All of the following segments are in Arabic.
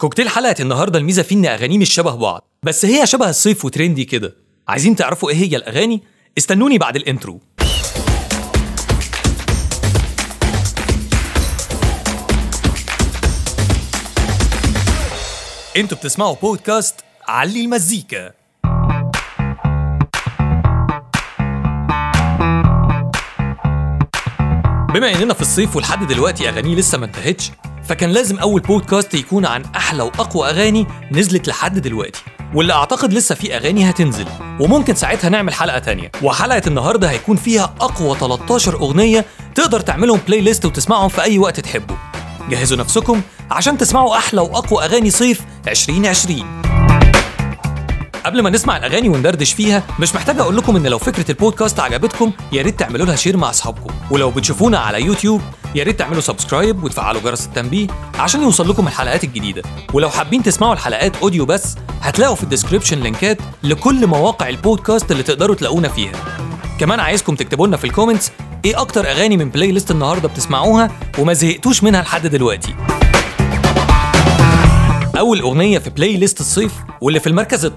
كوكتيل حلقة النهاردة الميزة فيه إن أغانيه مش شبه بعض، بس هي شبه الصيف وترندي كده. عايزين تعرفوا إيه هي الأغاني؟ استنوني بعد الإنترو. أنتوا بتسمعوا بودكاست علي المزيكا. بما إننا في الصيف والحد دلوقتي أغانيه لسه ما انتهتش، فكان لازم أول بودكاست يكون عن أحلى وأقوى أغاني نزلت لحد دلوقتي، واللي أعتقد لسه في أغاني هتنزل وممكن ساعتها نعمل حلقة تانية. وحلقة النهاردة هيكون فيها أقوى 13 أغنية تقدر تعملهم بلاي ليست وتسمعهم في أي وقت تحبوا. جهزوا نفسكم عشان تسمعوا أحلى وأقوى أغاني صيف 2020. قبل ما نسمع الأغاني وندردش فيها، مش محتاج أقول لكم إن لو فكرة البودكاست عجبتكم يا ريت تعملوا لها شير مع أصحابكم، ولو بتشوفونا على يوتيوب يا ريت تعملوا سبسكرايب وتفعلوا جرس التنبيه عشان يوصل لكم الحلقات الجديدة. ولو حابين تسمعوا الحلقات أوديو بس، هتلاقوا في الديسكريبشن لينكات لكل مواقع البودكاست اللي تقدروا تلاقونا فيها. كمان عايزكم تكتبوا لنا في الكومنتس إيه أكتر أغاني من بلاي ليست النهاردة بتسمعوها وما زهقتوش منها لحد دلوقتي. أول أغنية في بلاي ليست الصيف واللي في المركز ال13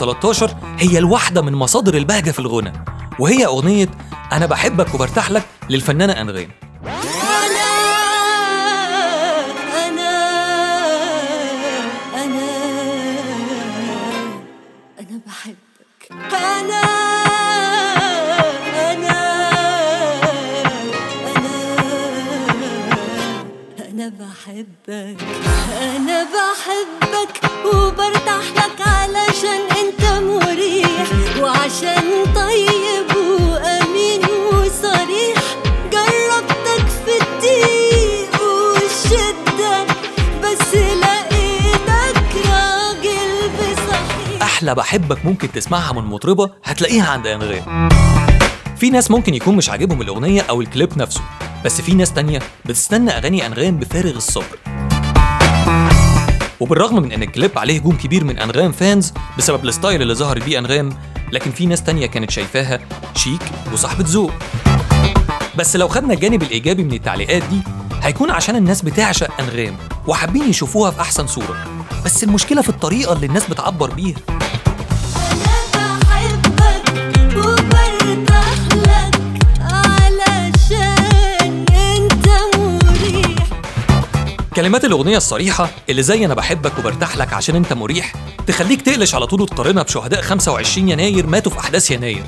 هي الواحدة من مصادر البهجة في الغنى، وهي أغنية أنا بحبك وبرتاح لك للفنانة أنغام. أنا بحبك، أنا بحبك، أنا بحبك وبرتاح لك علشان أنت مريح، وعشان طيب وأمين وصريح. جربتك في الضيق والشدة بس لقيتك راجل بصحيح. أحلى بحبك ممكن تسمعها من مطربة هتلاقيها عند أنغام. في ناس ممكن يكون مش عاجبهم الأغنية أو الكليب نفسه، بس في ناس تانية بتستنى أغاني أنغام بفارغ الصبر. وبالرغم من أن الكليب عليه هجوم كبير من أنغام فانز بسبب الستايل اللي ظهر بيه أنغام، لكن في ناس تانية كانت شايفاها شيك وصاحبة ذوق. بس لو خدنا الجانب الإيجابي من التعليقات دي، هيكون عشان الناس بتعشق أنغام وحابين يشوفوها في أحسن صورة، بس المشكلة في الطريقة اللي الناس بتعبر بيها. كلمات الأغنية الصريحة اللي زي أنا بحبك وبرتاح لك عشان أنت مريح تخليك تقلش على طول وتقارنها بشهداء 25 يناير ماتوا في أحداث يناير.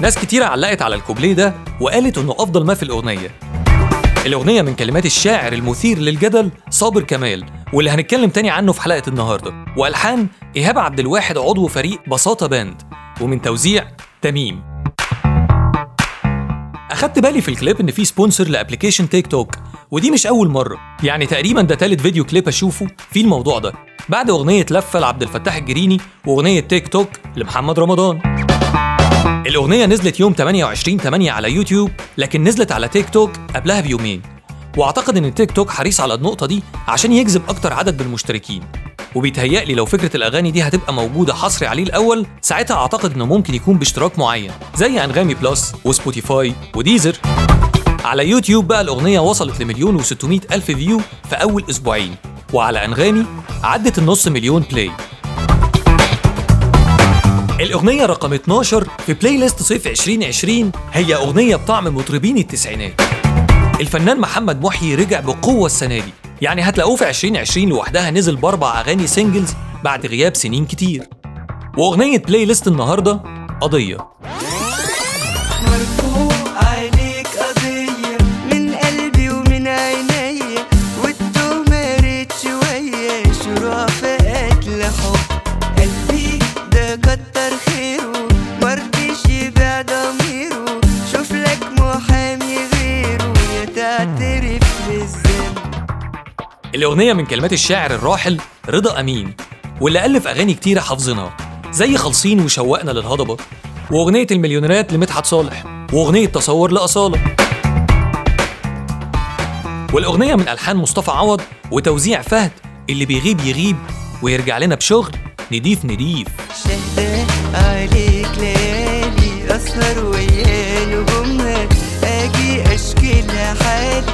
ناس كتيرة علقت على الكوبليه ده وقالت إنه أفضل ما في الأغنية. الأغنية من كلمات الشاعر المثير للجدل صابر كمال، واللي هنتكلم تاني عنه في حلقة النهاردة، وألحان إيهاب عبد الواحد عضو فريق بساطة باند، ومن توزيع تميم. أخدت بالي في الكليب إن فيه سبونسر لأبليكيشن تيك توك، ودي مش أول مرة، يعني تقريبا ده تالت فيديو كليب أشوفه فيه الموضوع ده، بعد أغنية لفة لعبد الفتاح الجريني وأغنية تيك توك لمحمد رمضان. الأغنية نزلت يوم 28/8 على يوتيوب، لكن نزلت على تيك توك قبلها بيومين، وأعتقد إن التيك توك حريص على النقطة دي عشان يجذب أكتر عدد من المشتركين. وبيتهيألي لو فكرة الأغاني دي هتبقى موجودة حصري عليه الأول، ساعتها أعتقد إنه ممكن يكون باشتراك معين زي أنغامي بلس وسبوتيفاي وديزر. على يوتيوب بقى الأغنية وصلت ل1,600,000 فيو في أول أسبوعين، وعلى أنغامي عدت 500,000 بلاي. الأغنية رقم 12 في بلاي ليست صيف 2020 هي أغنية بطعم مطربين التسعينات. الفنان محمد محيي رجع بقوة السنة دي، يعني هتلاقوه في 2020 لوحدها نزل ب4 أغاني سينجلز بعد غياب سنين كتير. وأغنية بلاي ليست النهاردة قضية. الأغنية من كلمات الشاعر الراحل رضا أمين، واللي ألف أغاني كتيرة حافظينها زي خلصين وشوقنا للهضبة، وأغنية المليونيرات لمدحت صالح، وأغنية تصور لأصالة. والأغنية من ألحان مصطفى عوض وتوزيع فهد، اللي بيغيب يغيب ويرجع لنا بشغل نضيف نضيف. شهدت عليك ليالي أسهر ويا نجومها، أجي أشكي لحال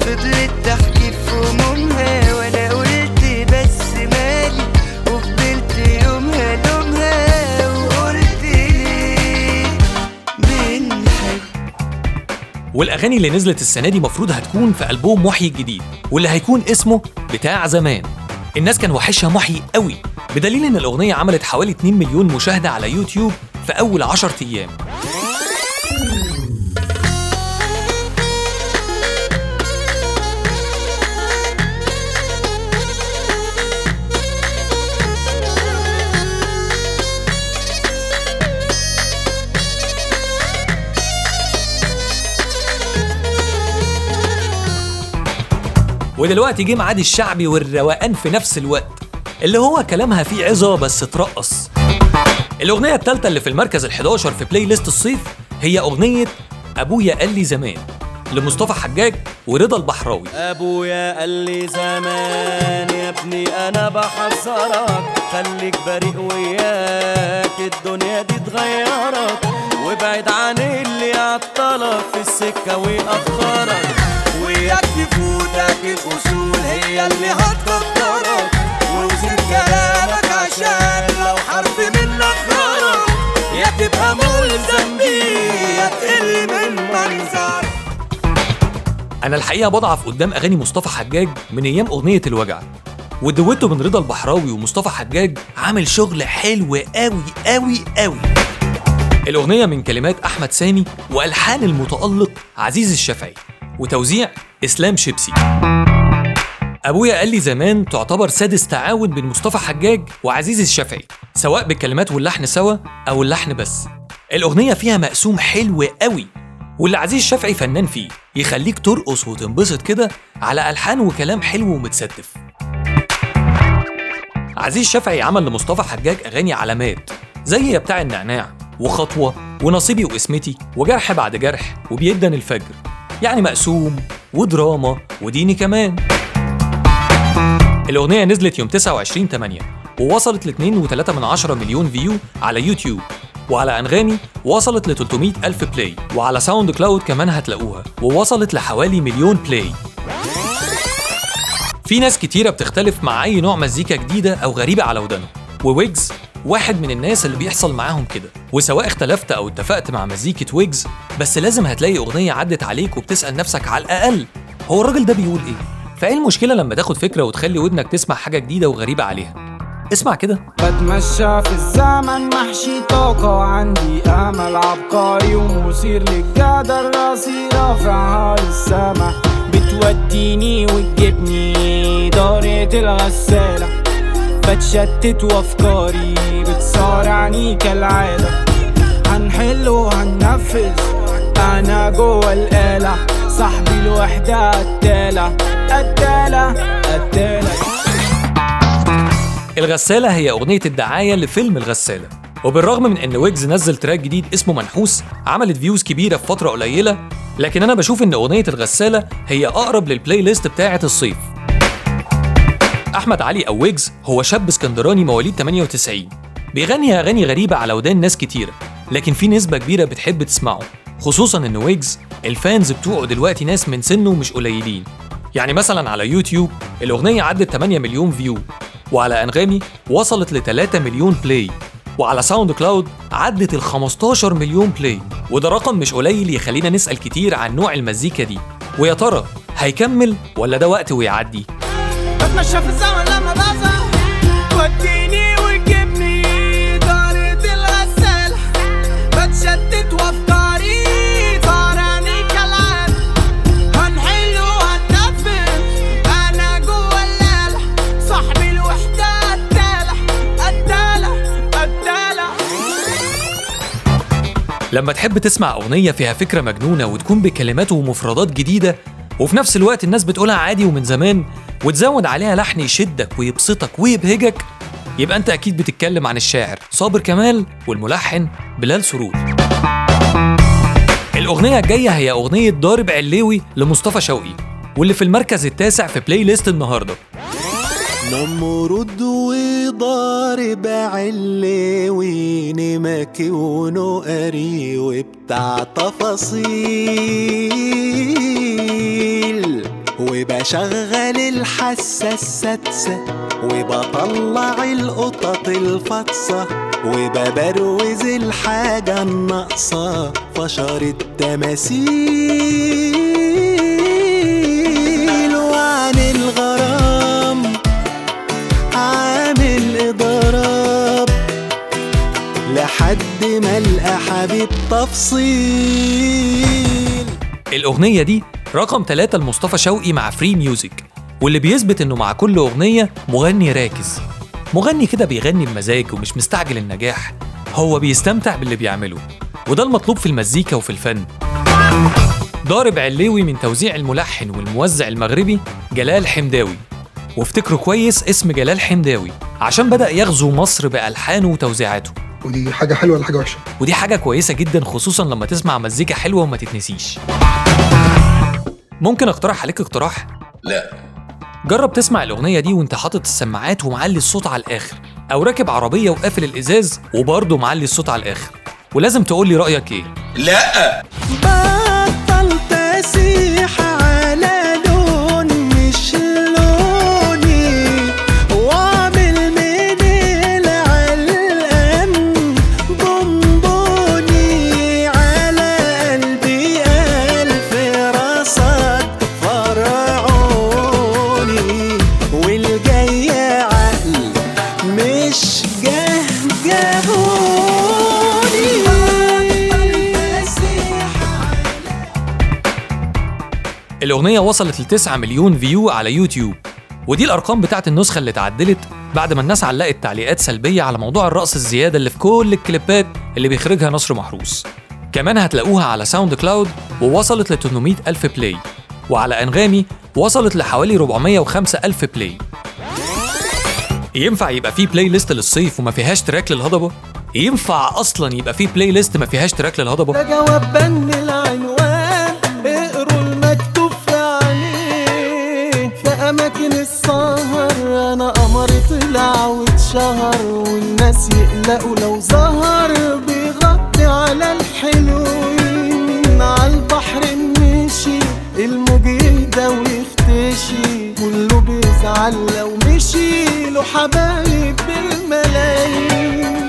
فضلت تحكي في همومها، وأنا قلت بس مالي وفضلت يومها لومها وقلت لي بنحب. والأغاني اللي نزلت السنة دي مفروض هتكون في ألبوم وحي الجديد، واللي هيكون اسمه بتاع زمان. الناس كان وحشها محي قوي، بدليل ان الاغنيه عملت حوالي 2 مليون مشاهده على يوتيوب في اول 10 ايام. ودلوقتي جه ميعاد الشعبي والروقان في نفس الوقت، اللي هو كلامها فيه عظة بس ترقص. الأغنية الثالثة اللي في المركز ال11 في بلاي ليست الصيف هي أغنية أبويا قال لي زمان لمصطفى حجاج ورضا البحراوي. أبويا قال لي زمان يا ابني أنا بحذرك، خليك بريء وياك الدنيا دي تغيرك، وابعد عن اللي يعطلك في السكة ويأخرك، وياك تفوتك الأصول هي اللي هتفكرك، ووزن كلامك عشان لو حرف منك غلط يا تبقى ملزم بيه يا تقل من منظر. أنا الحقيقة بضعف قدام أغاني مصطفى حجاج من أيام أغنية الوجع، والدويتو من رضا البحراوي ومصطفى حجاج عامل شغل حلو قوي قوي قوي. الأغنية من كلمات أحمد سامي وألحان المتألق عزيز الشافعي وتوزيع إسلام شيبسي. أبويا قال لي زمان تعتبر سادس تعاون بين مصطفى حجاج وعزيز الشافعي، سواء بالكلمات واللحن سوا أو اللحن بس. الأغنية فيها مقسوم حلو قوي، واللي عزيز الشافعي فنان فيه، يخليك ترقص وتنبسط كده على ألحان وكلام حلو ومتستف. عزيز الشافعي عمل لمصطفى حجاج أغاني علامات زي يا بتاع النعناع وخطوة ونصيبي واسمتي وجرح بعد جرح وبيدن الفجر، يعني مقسوم ودراما وديني كمان. الأغنية نزلت يوم 29/8 ووصلت ل 2.3 مليون فيو على يوتيوب، وعلى أنغامي وصلت ل 300,000 بلاي، وعلى ساوند كلاود كمان هتلاقوها ووصلت لحوالي مليون بلاي. في ناس كتيرة بتختلف مع أي نوع مزيكا جديدة أو غريبة على ودانه، وويجز واحد من الناس اللي بيحصل معاهم كده. وسواء اختلفت أو اتفقت مع مزيكة ويجز، بس لازم هتلاقي أغنية عدت عليك وبتسأل نفسك على الأقل هو الراجل ده بيقول إيه؟ فإيه المشكلة لما تاخد فكرة وتخلي ودنك تسمع حاجة جديدة وغريبة عليها؟ اسمع كده. بتمشى في الزمن محشي طاقة، عندي أمل عبقري ومثير للجدل، راسي رافعها للسما بتوديني وتجيبني دارة الغسالة، بتشتت وأفكاري بتصارعني كالعادة، هنحل وهننفذ أنا جوه الآلة، صاحبي الوحدة التالة. الغسالة هي أغنية الدعاية لفيلم الغسالة، وبالرغم من أن ويجز نزل تراك جديد اسمه منحوس عملت فيوز كبيرة في فترة قليلة، لكن أنا بشوف أن أغنية الغسالة هي أقرب للبلاي ليست بتاعة الصيف. أحمد علي أو ويجز هو شاب اسكندراني مواليد 98، بيغني أغاني غريبة على ودان ناس كتيرة، لكن في نسبة كبيرة بتحب تسمعه، خصوصاً أن ويجز الفانز بتوعه دلوقتي ناس من سنه مش قليلين. يعني مثلاً على يوتيوب الأغنية عدت 8 مليون فيو، وعلى أنغامي وصلت ل 3 مليون بلاي، وعلى ساوند كلاود عدت ال 15 مليون بلاي، وده رقم مش قليل يخلينا نسأل كتير عن نوع المزيكا دي، ويا ترى هيكمل ولا ده وقت ويعدي؟ بتمشى في الزمن لما بزهق، وديني وجبني دارة الغسالة، بتشتت وأفكاري طاراني كالعادة، هنحل وهننفذ أنا جوه الليلة، صاحبي الوحدة التالة. لما تحب تسمع أغنية فيها فكرة مجنونة وتكون بكلمات ومفردات جديدة وفي نفس الوقت الناس بتقولها عادي ومن زمان، وتزود عليها لحن يشدك ويبسطك ويبهجك، يبقى انت اكيد بتتكلم عن الشاعر صابر كمال والملحن بلال سرور. الاغنيه الجايه هي اغنيه ضارب علوي لمصطفى شوقي، واللي في المركز التاسع في بلاي ليست النهارده. نمرود وضارب علوي نمكي ونقري وبتاع تفاصيل، وبشغل الحاسة السادسة وبطلع القطط الفطسة وببروز الحاجة الناقصة فشار التماثيل، وعن الغرام عامل إضراب لحد ما لقى حبيب تفصيل. الأغنية دي رقم 3 لمصطفى شوقي مع فري ميوزك، واللي بيثبت انه مع كل اغنيه مغني راكز، مغني كده بيغني بمزاج ومش مستعجل النجاح، هو بيستمتع باللي بيعمله، وده المطلوب في المزيكا وفي الفن. ضارب علوي من توزيع الملحن والموزع المغربي جلال حمداوي، وافتكروا كويس اسم جلال حمداوي عشان بدأ يغزو مصر بألحانه وتوزيعاته. ودي حاجه حلوه ولا حاجه وحشه؟ ودي حاجه كويسه جدا، خصوصا لما تسمع مزيكا حلوه وما تتنسيش. ممكن اقترح عليك اقتراح؟ لا، جرب تسمع الاغنيه دي وانت حاطط السماعات ومعلي الصوت على الاخر، او راكب عربيه وقافل الازاز وبرضه معلي الصوت على الاخر، ولازم تقول لي رايك ايه. لا، بطلت اسيح على لون مش لوني واعمل من العلقان بونبوني على قلبي الف رصاص الأغنية وصلت ل9 مليون فيو على يوتيوب، ودي الأرقام بتاعت النسخة اللي اتعدلت بعد ما الناس علقت تعليقات سلبية على موضوع الرقص الزيادة اللي في كل الكليبات اللي بيخرجها نصر محروس. كمان هتلاقوها على ساوند كلاود ووصلت ل800,000 بلاي، وعلى أنغامي وصلت لحوالي 405,000 بلاي. ينفع يبقى فيه بلاي ليست للصيف وما فيهاش تراك للهضبة؟ ينفع أصلا يبقى فيه بلاي ليست ما فيهاش تراك للهضبة؟ ده جواب بن العنوان، اقروا المكتوب عليه، في أماكن السهر أنا قمر طلع واتشهر، والناس يقلقوا لو ظهر بيغطي على الحلوين، على البحر مشي الموج يهدى ويختشي، كله بيزعل لو مشي له حبايب بالملايين.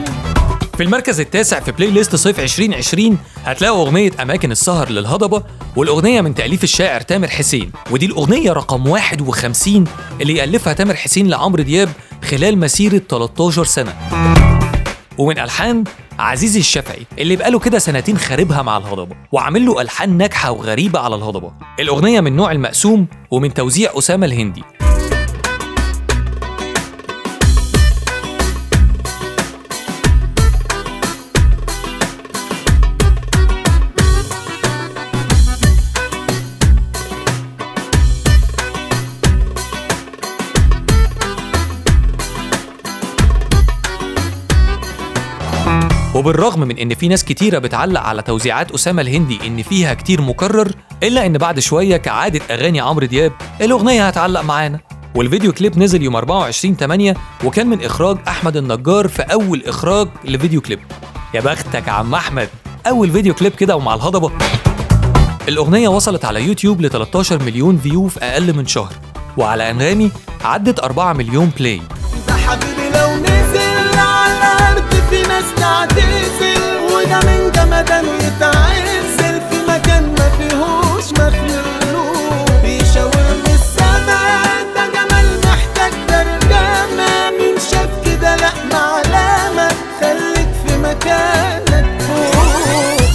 في المركز التاسع في بلاي ليست صيف 2020 هتلاقوا أغنية أماكن السهر للهضبة، والأغنية من تأليف الشاعر تامر حسين، ودي الأغنية رقم 51 اللي ألفها تامر حسين لعمرو دياب خلال مسيرة 13 سنة، ومن ألحان عزيزي الشافعي اللي بقاله كده سنتين خاربها مع الهضبة، وعامل له ألحان ناجحة وغريبة على الهضبة. الأغنية من نوع المقسوم ومن توزيع أسامة الهندي. وبالرغم من ان في ناس كتيره بتعلق على توزيعات اسامه الهندي ان فيها كتير مكرر، الا ان بعد شويه كعاده اغاني عمرو دياب الاغنيه هتعلق معانا. والفيديو كليب نزل يوم 24/8، وكان من اخراج احمد النجار في اول اخراج لفيديو كليب. يا بختك عم احمد، اول فيديو كليب كده ومع الهضبه. الاغنيه وصلت على يوتيوب ل13 مليون فيو في اقل من شهر، وعلى انغامي عدت 4 مليون بلاي. ده حبيبي لو نزل على الارض في ناس تعتزل، وده من جمدان يتعزل في مكان ما فيهوش مخلوق، بيشاور للسماء ده جمال محتاج ترجمة، مين شاف كده لأ معلامة، خليك في مكانك فوق.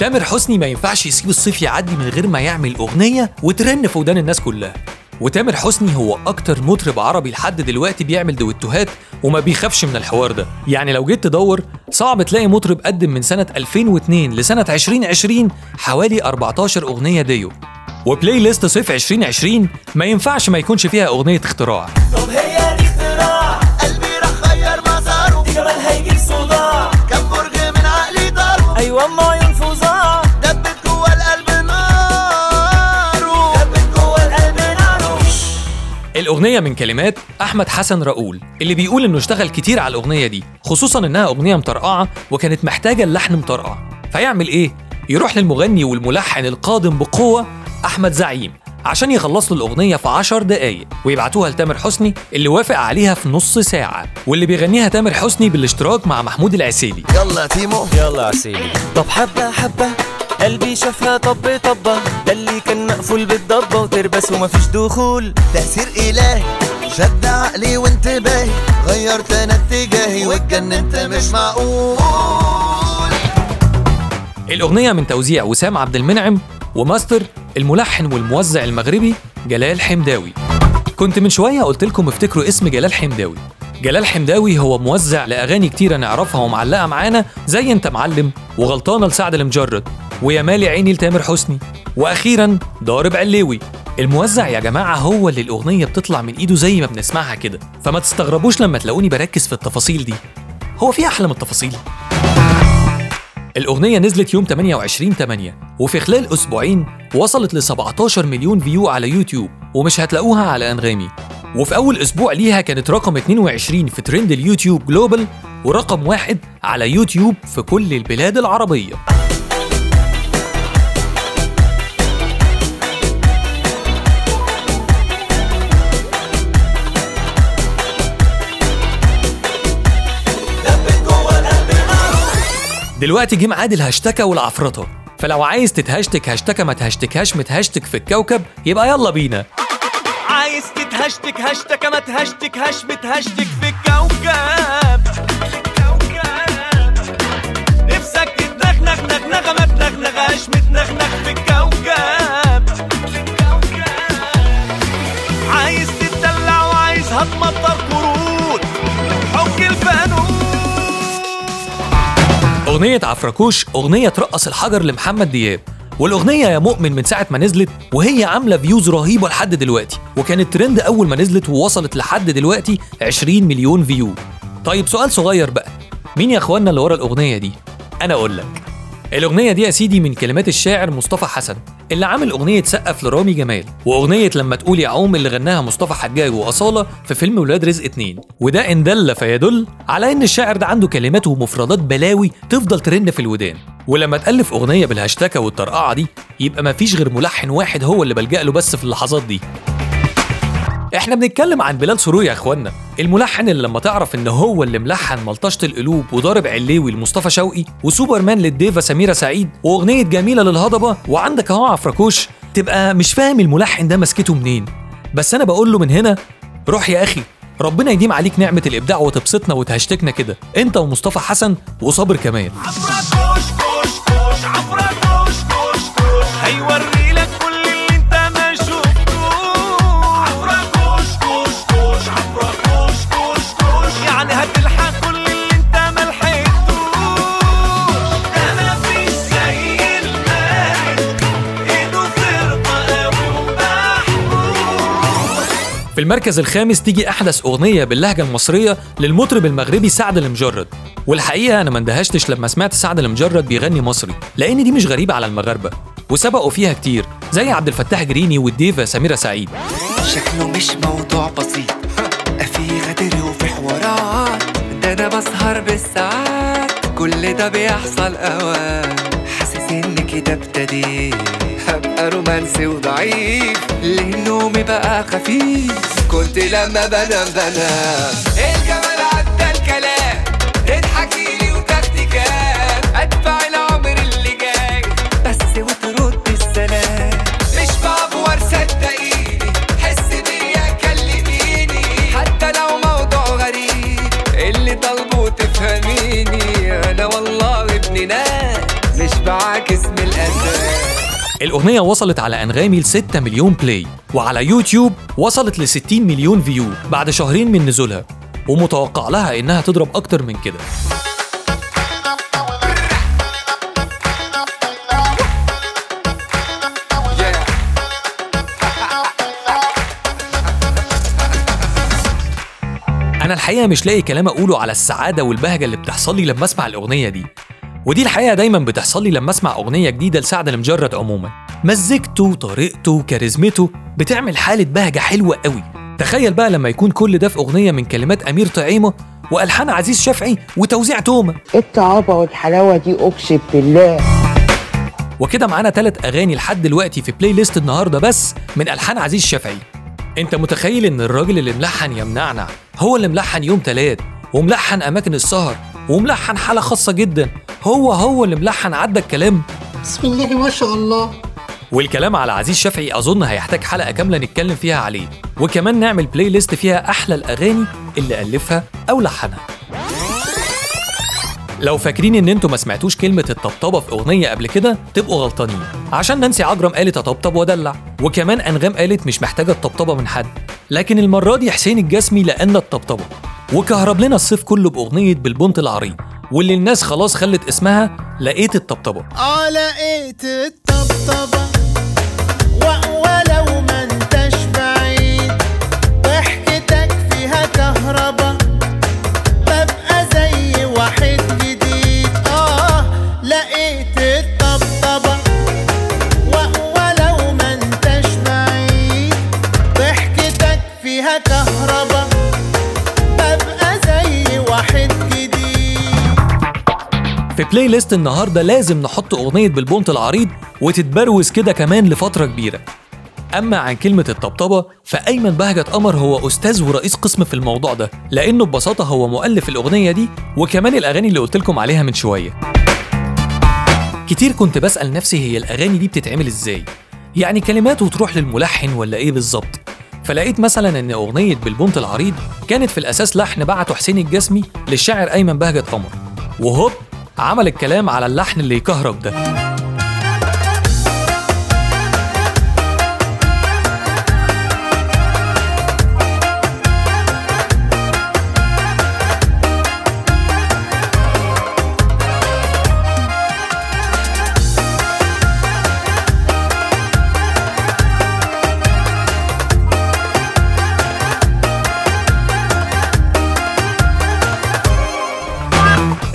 تامر حسني ما ينفعش يسيب الصيف يعدي من غير ما يعمل أغنية وترن في ودان الناس كلها، وتامر حسني هو أكتر مطرب عربي لحد دلوقتي بيعمل دويتوهات وما بيخافش من الحوار ده. يعني لو جيت تدور صعب تلاقي مطرب قدم من سنة 2002 لسنة 2020 حوالي 14 أغنية ديو، وبلاي ليست صيف 2020 ما ينفعش ما يكونش فيها أغنية اختراع. طب هي دي اختراع، قلبي رح غير مساره، دي جبل هيجيب صداع، كم برج من عقلي ضرب، أيوة ما ينفوزاع، دبت جوه القلب ناره، دبت جوه القلب ناره. الأغنية من كلمات أحمد حسن رؤول اللي بيقول إنه اشتغل كتير على الأغنية دي، خصوصاً إنها أغنية مطرقعة وكانت محتاجة اللحن مطرقع. فيعمل إيه؟ يروح للمغني والملحن القادم بقوة أحمد زعيم عشان يخلص له الأغنية في 10 دقايق ويبعتوها لتامر حسني اللي وافق عليها في نص ساعة، واللي بيغنيها تامر حسني بالاشتراك مع محمود العسيلي. يلا تيمو يلا عسيلي، طب حبة حبة قلبي شافها طب طبة، ده اللي كان مقفول بالضبة وتربس ومفيش دخول، تأثير إلهي شد عقلي وانتباهي، غيرت أنا اتجاهي واتجننت مش معقول. الأغنية من توزيع وسام عبد المنعم وماستر الملحن والموزع المغربي جلال حمداوي. كنت من شوية قلت لكم افتكروا اسم جلال حمداوي. جلال حمداوي هو موزع لأغاني كتيرة نعرفها ومعلقة معانا، زي انت معلم، وغلطانة لسعد المجرد، ويا مالي عيني لتامر حسني، وأخيرا ضارب علوي. الموزع يا جماعة هو اللي الأغنية بتطلع من إيده زي ما بنسمعها كده، فما تستغربوش لما تلاقوني بركز في التفاصيل دي. هو في أحلى من التفاصيل؟ الأغنية نزلت يوم 28/8 وفي خلال أسبوعين وصلت ل 17 مليون فيو على يوتيوب، ومش هتلاقوها على أنغامي. وفي أول أسبوع ليها كانت رقم 22 في ترند اليوتيوب جلوبال، ورقم 1 على يوتيوب في كل البلاد العربية. دلوقتي جه ميعاد الهاشتكة والعفرطة، فلو عايز تتهاشتك هاشتكة ما تهاشتكهاش متهاشتك في الكوكب، يبقى يلا بينا. عايز تتهاشتك هاشتكة ما تهاشتكهاش متهاشتك في الكوكب، نفسك تتنغنغ نغنغة ما تنغنغهاش متنغنغ في الكوكب، عايز تتدلع وعايز هتمطر قرود حك الفانوس. أغنية عفركوش أغنية رقص الحجر لمحمد دياب، والأغنية يا مؤمن من ساعة ما نزلت وهي عاملة فيوز رهيبة لحد دلوقتي، وكانت ترند أول ما نزلت ووصلت لحد دلوقتي 20 مليون فيو. طيب سؤال صغير بقى، مين يا أخوانا اللي ورا الأغنية دي؟ أنا أقول لك، الأغنية دي يا سيدي من كلمات الشاعر مصطفى حسن اللي عامل أغنية سقف لرامي جمال، وأغنية لما تقول يا عوم اللي غناها مصطفى حجاج وأصالة في فيلم ولاد رزق 2. وده إن دل فيدل على إن الشاعر ده عنده كلمات ومفردات بلاوي تفضل ترن في الودان، ولما تألف أغنية بالهاشتاج والطرقعة دي يبقى مفيش غير ملحن واحد هو اللي بلجأ له بس في اللحظات دي. احنا بنتكلم عن بلال سرور يا اخوانا، الملحن اللي لما تعرف ان هو اللي ملحن ملطشه القلوب وضارب علوي لمصطفى شوقي، وسوبرمان للديفا سميرة سعيد، واغنيه جميله للهضبه، وعندك اهو عفركوش، تبقى مش فاهم الملحن ده مسكته منين. بس انا بقول له من هنا، روح يا اخي، ربنا يديم عليك نعمه الابداع وتبسطنا وتهشتكنا كده انت ومصطفى حسن وصابر كمان. عفركوش كوش كوش عفركوش كوش كوش، هيوري في المركز الخامس تيجي أحدث أغنية باللهجة المصرية للمطرب المغربي سعد المجرد. والحقيقة أنا ما اندهشتش لما سمعت سعد المجرد بيغني مصري، لأن دي مش غريبة على المغاربة وسبقوا فيها كتير، زي عبد الفتاح جريني والديفا سميرة سعيد. شكله مش موضوع بسيط، في غدر وفي حوارات، ده أنا بسهر بالساعات، كل ده بيحصل أوان، حاسس إن كده ابتديت هبقى رومانسي وضعيف، ليه نومي بقى خفيف، كنت لما بنام الجمال عدى الكلام، تضحكيلي وتكتكات، ادفع العمر اللي جاي بس وترد السلام، مش بعبور صدقيني، حس بيا كلميني، حتى لو موضوع غريب اللي طالبه تفهميني، انا والله ابن ناس مش بعاكس من الاساس. الأغنية وصلت على أنغامي ل 6 مليون بلاي، وعلى يوتيوب وصلت ل 60 مليون فيو بعد شهرين من نزولها، ومتوقع لها إنها تضرب أكتر من كده. انا الحقيقه مش لاقي كلام اقوله على السعاده والبهجه اللي بتحصل لي لما اسمع الاغنيه دي، ودي الحقيقه دايما بتحصل لي لما اسمع اغنيه جديده لسعد المجرد. عموما مزجته، طريقته، كاريزمته بتعمل حاله بهجه حلوه قوي. تخيل بقى لما يكون كل ده في اغنيه من كلمات امير طعيمه والحان عزيز شافعي وتوزيع تومه. الطعابه والحلاوه دي اقسم بالله. وكده معانا 3 اغاني لحد دلوقتي في بلاي ليست النهارده بس من الحان عزيز شافعي. انت متخيل ان الراجل اللي ملحن يا منعنع هو اللي ملحن يوم 3، وملحن اماكن السهر، وملحن حاله خاصه جدا، هو اللي ملحن عدى الكلام بسم الله ما شاء الله. والكلام على عزيز شافعي اظن هيحتاج حلقه كامله نتكلم فيها عليه، وكمان نعمل بلاي ليست فيها احلى الاغاني اللي الفها او لحنها. لو فاكرين ان انتوا ما سمعتوش كلمه الطبطبه في اغنيه قبل كده تبقوا غلطانين، عشان نانسي عجرم قالت اطبطب وادلع، وكمان انغام قالت مش محتاجه الطبطبه من حد، لكن المره دي حسين الجسمي لان الطبطبه، وكهرب لنا الصيف كله باغنيه بالبنت العريض واللي الناس خلاص خلت اسمها لقيت الطبطبه. لقيت الطبطبه ولو ما انتش بعيد، ضحكتك فيها كهربا، ببقى زي واحد جديد. لقيت الطبطبه ولو ما انتش بعيد، ضحكتك فيها كهربا، ببقى زي واحد جديد. في بلاي ليست النهارده لازم نحط اغنيه بالبنت العريض وتتبروز كده كمان لفترة كبيرة. أما عن كلمة الطبطبة فأيمن بهجت قمر هو أستاذ ورئيس قسم في الموضوع ده، لأنه ببساطة هو مؤلف الأغنية دي وكمان الأغاني اللي قلتلكم عليها من شوية. كتير كنت بسأل نفسي هي الأغاني دي بتتعمل إزاي؟ يعني كلماته تروح للملحن ولا إيه بالظبط؟ فلقيت مثلا إن أغنية بالبنت العريض كانت في الأساس لحن بعته حسين الجسمي للشاعر أيمن بهجت قمر، وهوب عمل الكلام على اللحن اللي يكهرب ده.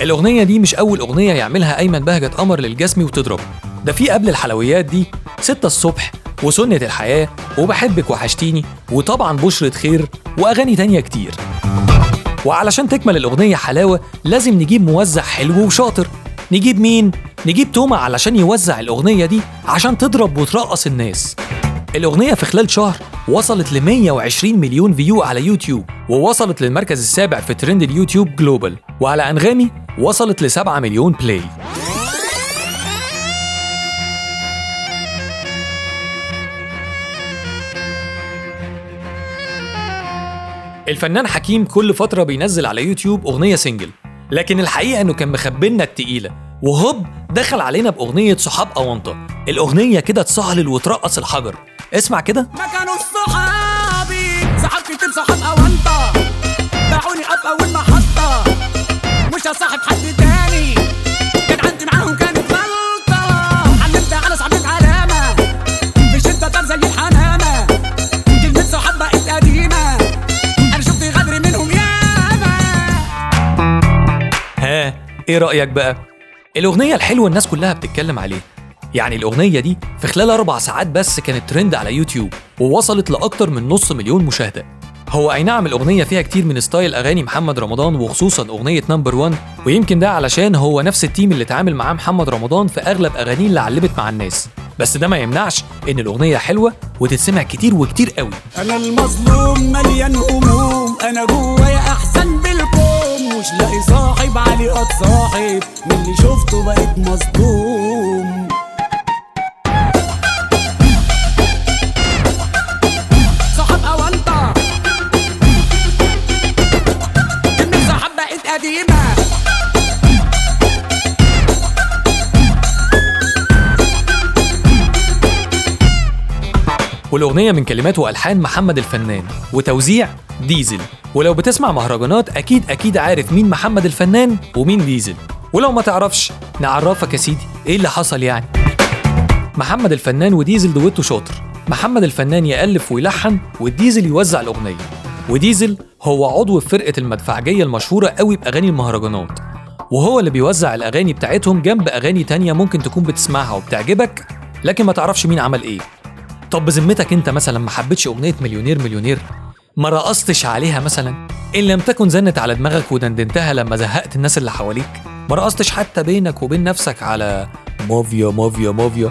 الأغنية دي مش أول أغنية يعملها أيمن بهجت قمر للجسمي وتضرب، ده في قبل الحلويات دي 6 الصبح وسنة الحياة وبحبك وحشتيني وطبعا بشرة خير وأغاني تانية كتير. وعلشان تكمل الأغنية حلاوة لازم نجيب موزع حلو وشاطر. نجيب مين؟ نجيب تومة علشان يوزع الأغنية دي عشان تضرب وترقص الناس. الأغنية في خلال شهر وصلت ل 120 مليون فيو على يوتيوب، ووصلت للمركز السابع في ترند اليوتيوب جلوبال، وعلى أنغامي وصلت ل 7 مليون بلاي. الفنان حكيم كل فترة بينزل على يوتيوب أغنية سنجل، لكن الحقيقة أنه كان مخبلنا التقيلة، وهوب دخل علينا بأغنية صحاب أونطة. الأغنية كده اتسهل وترقص الحجر. اسمع كده، ما كانوا صحابي، صحاب كتير، صحاب أونطة، باعوني أب أول محطة، مش هصاحب حد تاني، كان عندي معاهم كانت غلطة، علمت على صاحبك علامة، في الشدة طار زي الحمامة، كلمة صحاب بقت قديمة، أنا شفت غدر منهم ياما. إيه رأيك بقى؟ الأغنية الحلوة الناس كلها بتتكلم عليها. يعني الأغنية دي في خلال 4 ساعات بس كانت ترند على يوتيوب ووصلت لأكتر من 500,000 مشاهدة. هو أي نعم الأغنية فيها كتير من ستايل أغاني محمد رمضان، وخصوصاً أغنية نمبر 1، ويمكن ده علشان هو نفس التيم اللي تعامل معاه محمد رمضان في أغلب أغانيه اللي علمت مع الناس، بس ده ما يمنعش إن الأغنية حلوة وتتسمع كتير وكتير قوي. أنا المظلوم مليان هموم، أنا جوايا أحسن بالكوم، مش لاقي صاحب علي أتصاحب، من اللي شفته بقيت مصدوم. والأغنية من كلمات وألحان محمد الفنان وتوزيع ديزل، ولو بتسمع مهرجانات أكيد عارف مين محمد الفنان ومين ديزل، ولو ما تعرفش نعرفك يا سيدي إيه اللي حصل. يعني محمد الفنان وديزل دويتو شاطر، محمد الفنان يألف ويلحن والديزل يوزع الأغنية، وديزل هو عضو في فرقة المدفعجية المشهورة قوي بأغاني المهرجانات، وهو اللي بيوزع الأغاني بتاعتهم جنب أغاني تانية ممكن تكون بتسمعها وبتعجبك لكن ما تعرفش مين عمل إيه. طب بذمتك أنت مثلا ما حبيتش أغنية مليونير مليونير؟ ما رقصتش عليها مثلا؟ إن لم تكن زنت على دماغك ودندنتها لما زهقت الناس اللي حواليك؟ ما رقصتش حتى بينك وبين نفسك على مافيا مافيا مافيا؟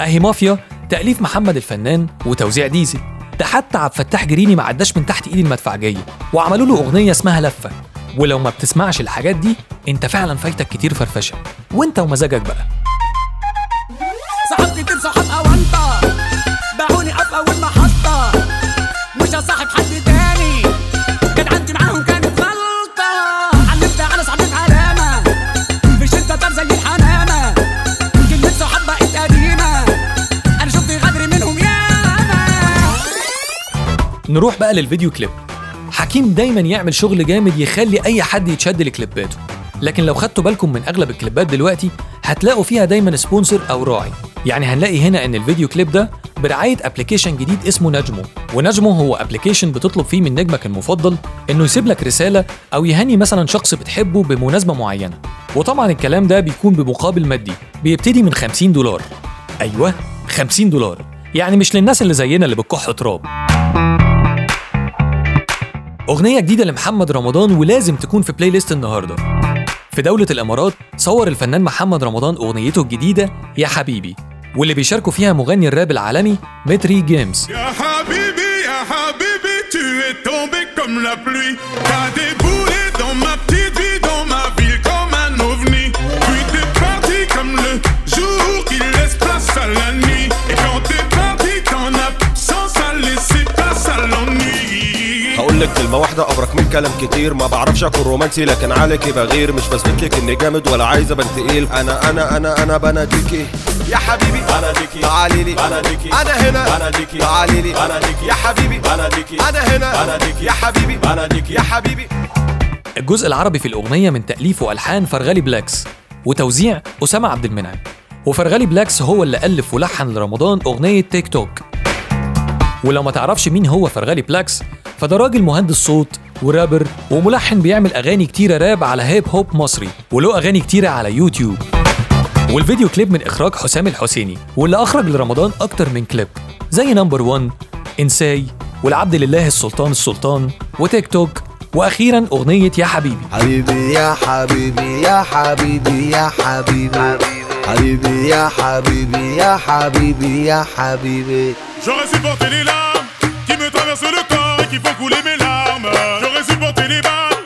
أهي مافيا تأليف محمد الفنان وتوزيع ديزي. ده حتى عبد الفتاح جريني ما عداش من تحت ايد المدفعجيه وعملوا له اغنيه اسمها لفه. ولو ما بتسمعش الحاجات دي انت فعلا فايتك كتير فرفشه، وانت ومزاجك بقى. صاحب كتير صاحب اوانطه باعوني ابقى اول محطه، مش هصاحب حد تاني، كان عندي معاهم كانت غلطه، علمت على صاحبي علامه في شده طرزه الحمامه، كلمه صاحب بقت قديمه انا شفت غدر منهم. نروح بقى للفيديو كليب. حكيم دايما يعمل شغل جامد يخلي اي حد يتشد لكليباته، لكن لو خدتوا بالكم من اغلب الكليبات دلوقتي هتلاقوا فيها دايما سبونسر او راعي. يعني هنلاقي هنا ان الفيديو كليب ده برعايه ابلكيشن جديد اسمه نجمو، ونجمو هو ابلكيشن بتطلب فيه من نجمك المفضل انه يسيب لك رساله او يهني مثلا شخص بتحبه بمناسبه معينه، وطبعا الكلام ده بيكون بمقابل مادي بيبتدي من $50. ايوه $50، يعني مش للناس اللي زينا اللي بتكح تراب. أغنية جديدة لمحمد رمضان ولازم تكون في بلاي ليست النهاردة. في دولة الإمارات صور الفنان محمد رمضان أغنيته الجديدة يا حبيبي، واللي بيشاركوا فيها مغني الراب العالمي متري جيمس. يا حبيبي يا حبيبي tu es tombé comme la pluie, t'as déboulé dans ma petite vie, dans ma ville comme un ovni, puis t'es parti comme le jour qui laisse place à la nuit, et quand t'es parti t'en absence à laisser place à l'ennui. هقولك كلمة واحدة أبرك من كلام كتير، ما بعرفش أكون رومانسي لكن عليك بغير، مش بثبتلك إني جامد ولا عايز أبان تقيل، أنا أنا أنا أنا بناديكي يا حبيبي، بناديكي تعالي لي، بناديكي أنا هنا، بناديكي تعالي لي، بناديكي يا حبيبي، بناديكي أنا هنا، بناديكي يا حبيبي، بناديكي يا حبيبي. الجزء العربي في الأغنية من تأليف وألحان فرغلي بلاكس وتوزيع أسامة عبد المنعم. وفرغلي بلاكس هو اللي ألف ولحن لرمضان أغنية تيك توك. ولو ما تعرفش مين هو فرغلي بلاكس، فده راجل مهندس صوت ورابر وملحن بيعمل أغاني كتيرة راب على هيب هوب مصري، وله أغاني كتيرة على يوتيوب. والفيديو كليب من إخراج حسام الحسيني، واللي أخرج لرمضان أكتر من كليب زي نمبر 1، إنساي، والعبد لله السلطان السلطان، وتيك توك، وأخيراً أغنية يا حبيبي. حبيبي يا حبيبي يا حبيبي يا حبيبي حبيبي يا حبيبي يا حبيبي يا حبيبي. J'aurais supporté les larmes qui me traversent le corps et qui font couler mes larmes. J'aurais supporté les balles,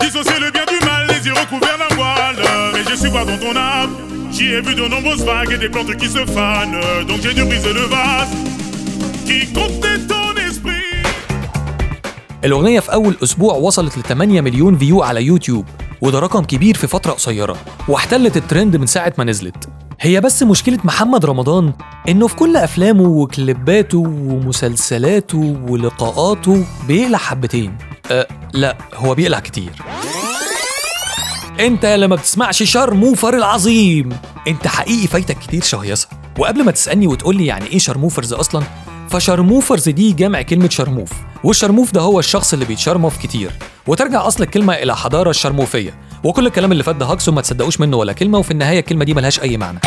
dissocier le bien du mal, les yeux recouverts d'un voile. Mais je suis pas dans ton âme, j'y ai vu de nombreuses vagues et des plantes qui se fanent. Donc j'ai dû briser le vase qui contenait ton esprit. الأغنية في أول أسبوع وصلت ل8 مليون فيو على يوتيوب، وده رقم كبير في فترة قصيرة، واحتلت الترند من ساعة ما نزلت. هي بس مشكلة محمد رمضان إنه في كل أفلامه وكليباته ومسلسلاته ولقاءاته بيقلع حبتين. لا هو بيقلع كتير. أنت لما بتسمعش شارموفر العظيم أنت حقيقي فايتك كتير شهيصة. وقبل ما تسألني وتقولي يعني إيه شارموفرز أصلاً، فشارموفرز دي جمع كلمة شرموف، والشرموف ده هو الشخص اللي بيتشرمف كتير، وترجع أصل الكلمة إلى حضارة الشرموفية. وكل الكلام اللي فات ده هاكس وما تصدقوش منه ولا كلمة، وفي النهاية الكلمة دي ملهاش أي معنى.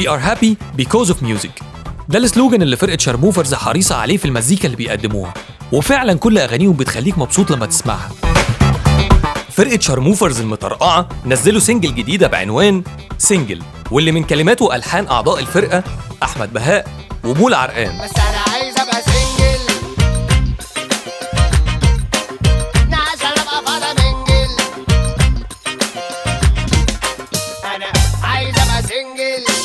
We are happy because of music، ده السلوجن اللي فرقة شارموفرز حريصة عليه في المزيكا اللي بيقدموها، وفعلا كل أغانيهم بتخليك مبسوط لما تسمعها. فرقة شارموفرز المطرقعة نزلوا سنجل جديدة بعنوان سنجل، واللي من كلمات وألحان أعضاء الفرقة أحمد بهاء ومول عرقان. بس أنا عايز أبقى سنجل، أنا عشان أبقى فاضي منجل، أنا عايز أبقى سنجل.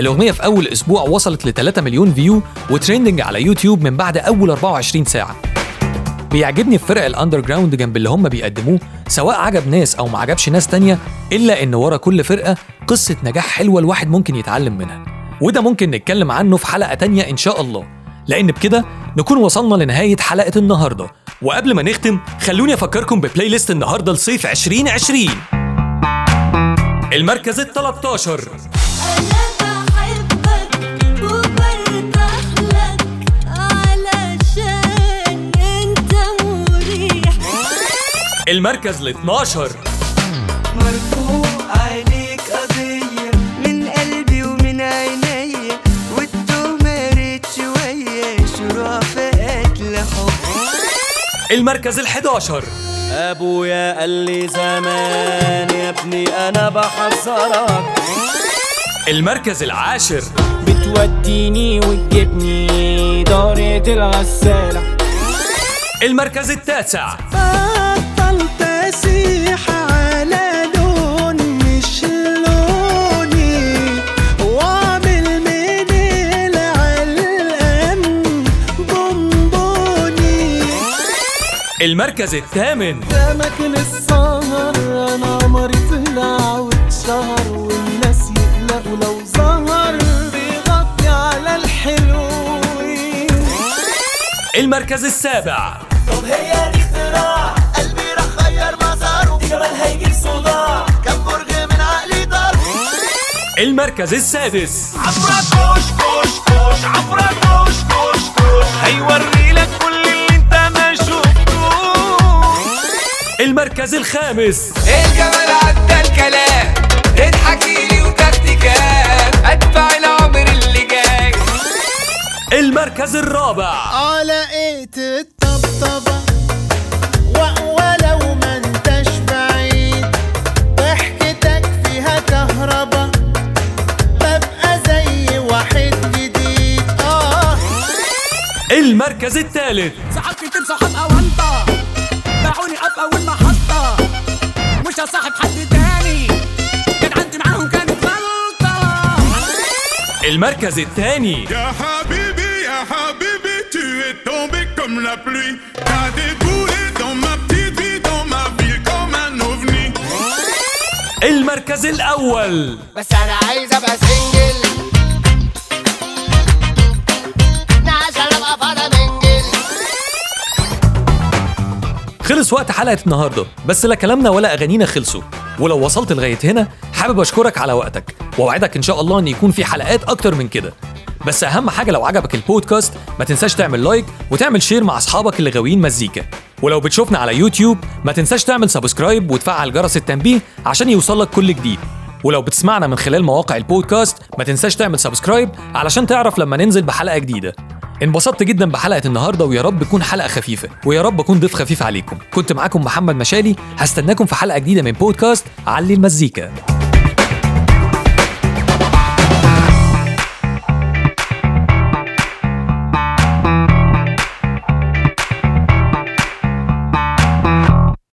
الأغنية في أول أسبوع وصلت ل3 مليون فيو وتريندنج على يوتيوب من بعد أول 24 ساعة. بيعجبني في فرق الاندر جراوند جنب اللي هم بيقدموه، سواء عجب ناس او ما عجبش ناس تانية، الا ان ورا كل فرقه قصه نجاح حلوه الواحد ممكن يتعلم منها، وده ممكن نتكلم عنه في حلقه تانية ان شاء الله. لان بكده نكون وصلنا لنهايه حلقه النهارده، وقبل ما نختم خلوني افكركم ببلاي ليست النهارده لصيف 2020. المركز ال13 المركز ال12 مرفوع عليك قضية من قلبي ومن عيني، والتومة ريت شوية شرافات لحب. المركز ال11 أبويا قال لي زمان يا ابني أنا بحذرك. المركز ال10 بتوديني وتجيبني دارة الغسالة. المركز ال9 تسيح على لون مش لوني، وعمل من العلقان بمبوني. المركز ال8 دمكن السهر أنا عمري طلع واتشهر، والناس يقلقوا لو ظهر بيغطي على الحلوين. المركز ال7 طب هي دي اختراع قلبي رح غير مزاره، دي كمان هيجيب صداع كم برج من عقلي ضرب. المركز ال6 عفرة كوش كوش كوش، عفرة كوش كوش كوش هيوري لك كل اللي انت ما شفتوش. المركز ال5 الجمال عدى الكلام تضحكيلي وتكتيكات ادفع العمر اللي جاي. المركز ال4 لقيت الطبطبة ولو ما انتش بعيد، ضحكتك فيها كهربا ببقى زي واحد جديد. المركز ال3 ساعات كتير صاحب اوانطة باعوني ابقى والمحطة، مش هصاحب حد تاني كان عندي معاهم كانت غلطة. المركز ال2 يا حبيبي يا حبيبي tu es tombé comme la pluie, t'as déboulé dans ma petite vie, dans ma ville comme un ovni. المركز الأول بس أنا عايز أبقى سنجل، أنا عشان أبقى فاضي منجل. خلص وقت حلقة النهاردة، بس لا كلامنا ولا أغانينا خلصوا. ولو وصلت لغاية هنا حابب أشكرك على وقتك، وأوعدك إن شاء الله إن يكون في حلقات أكتر من كده. بس أهم حاجة لو عجبك البودكاست ما تنساش تعمل لايك وتعمل شير مع أصحابك اللي غاويين مزيكا، ولو بتشوفنا على يوتيوب ما تنساش تعمل سبسكرايب وتفعل جرس التنبيه عشان يوصلك كل جديد، ولو بتسمعنا من خلال مواقع البودكاست ما تنساش تعمل سبسكرايب علشان تعرف لما ننزل بحلقة جديدة. انبسطت جدا بحلقة النهاردة، ويا رب تكون حلقة خفيفة، ويا رب أكون ضيف خفيف عليكم. كنت معاكم محمد مشالي، هستناكم في حلقة جديدة من بودكاست علي المزيكا.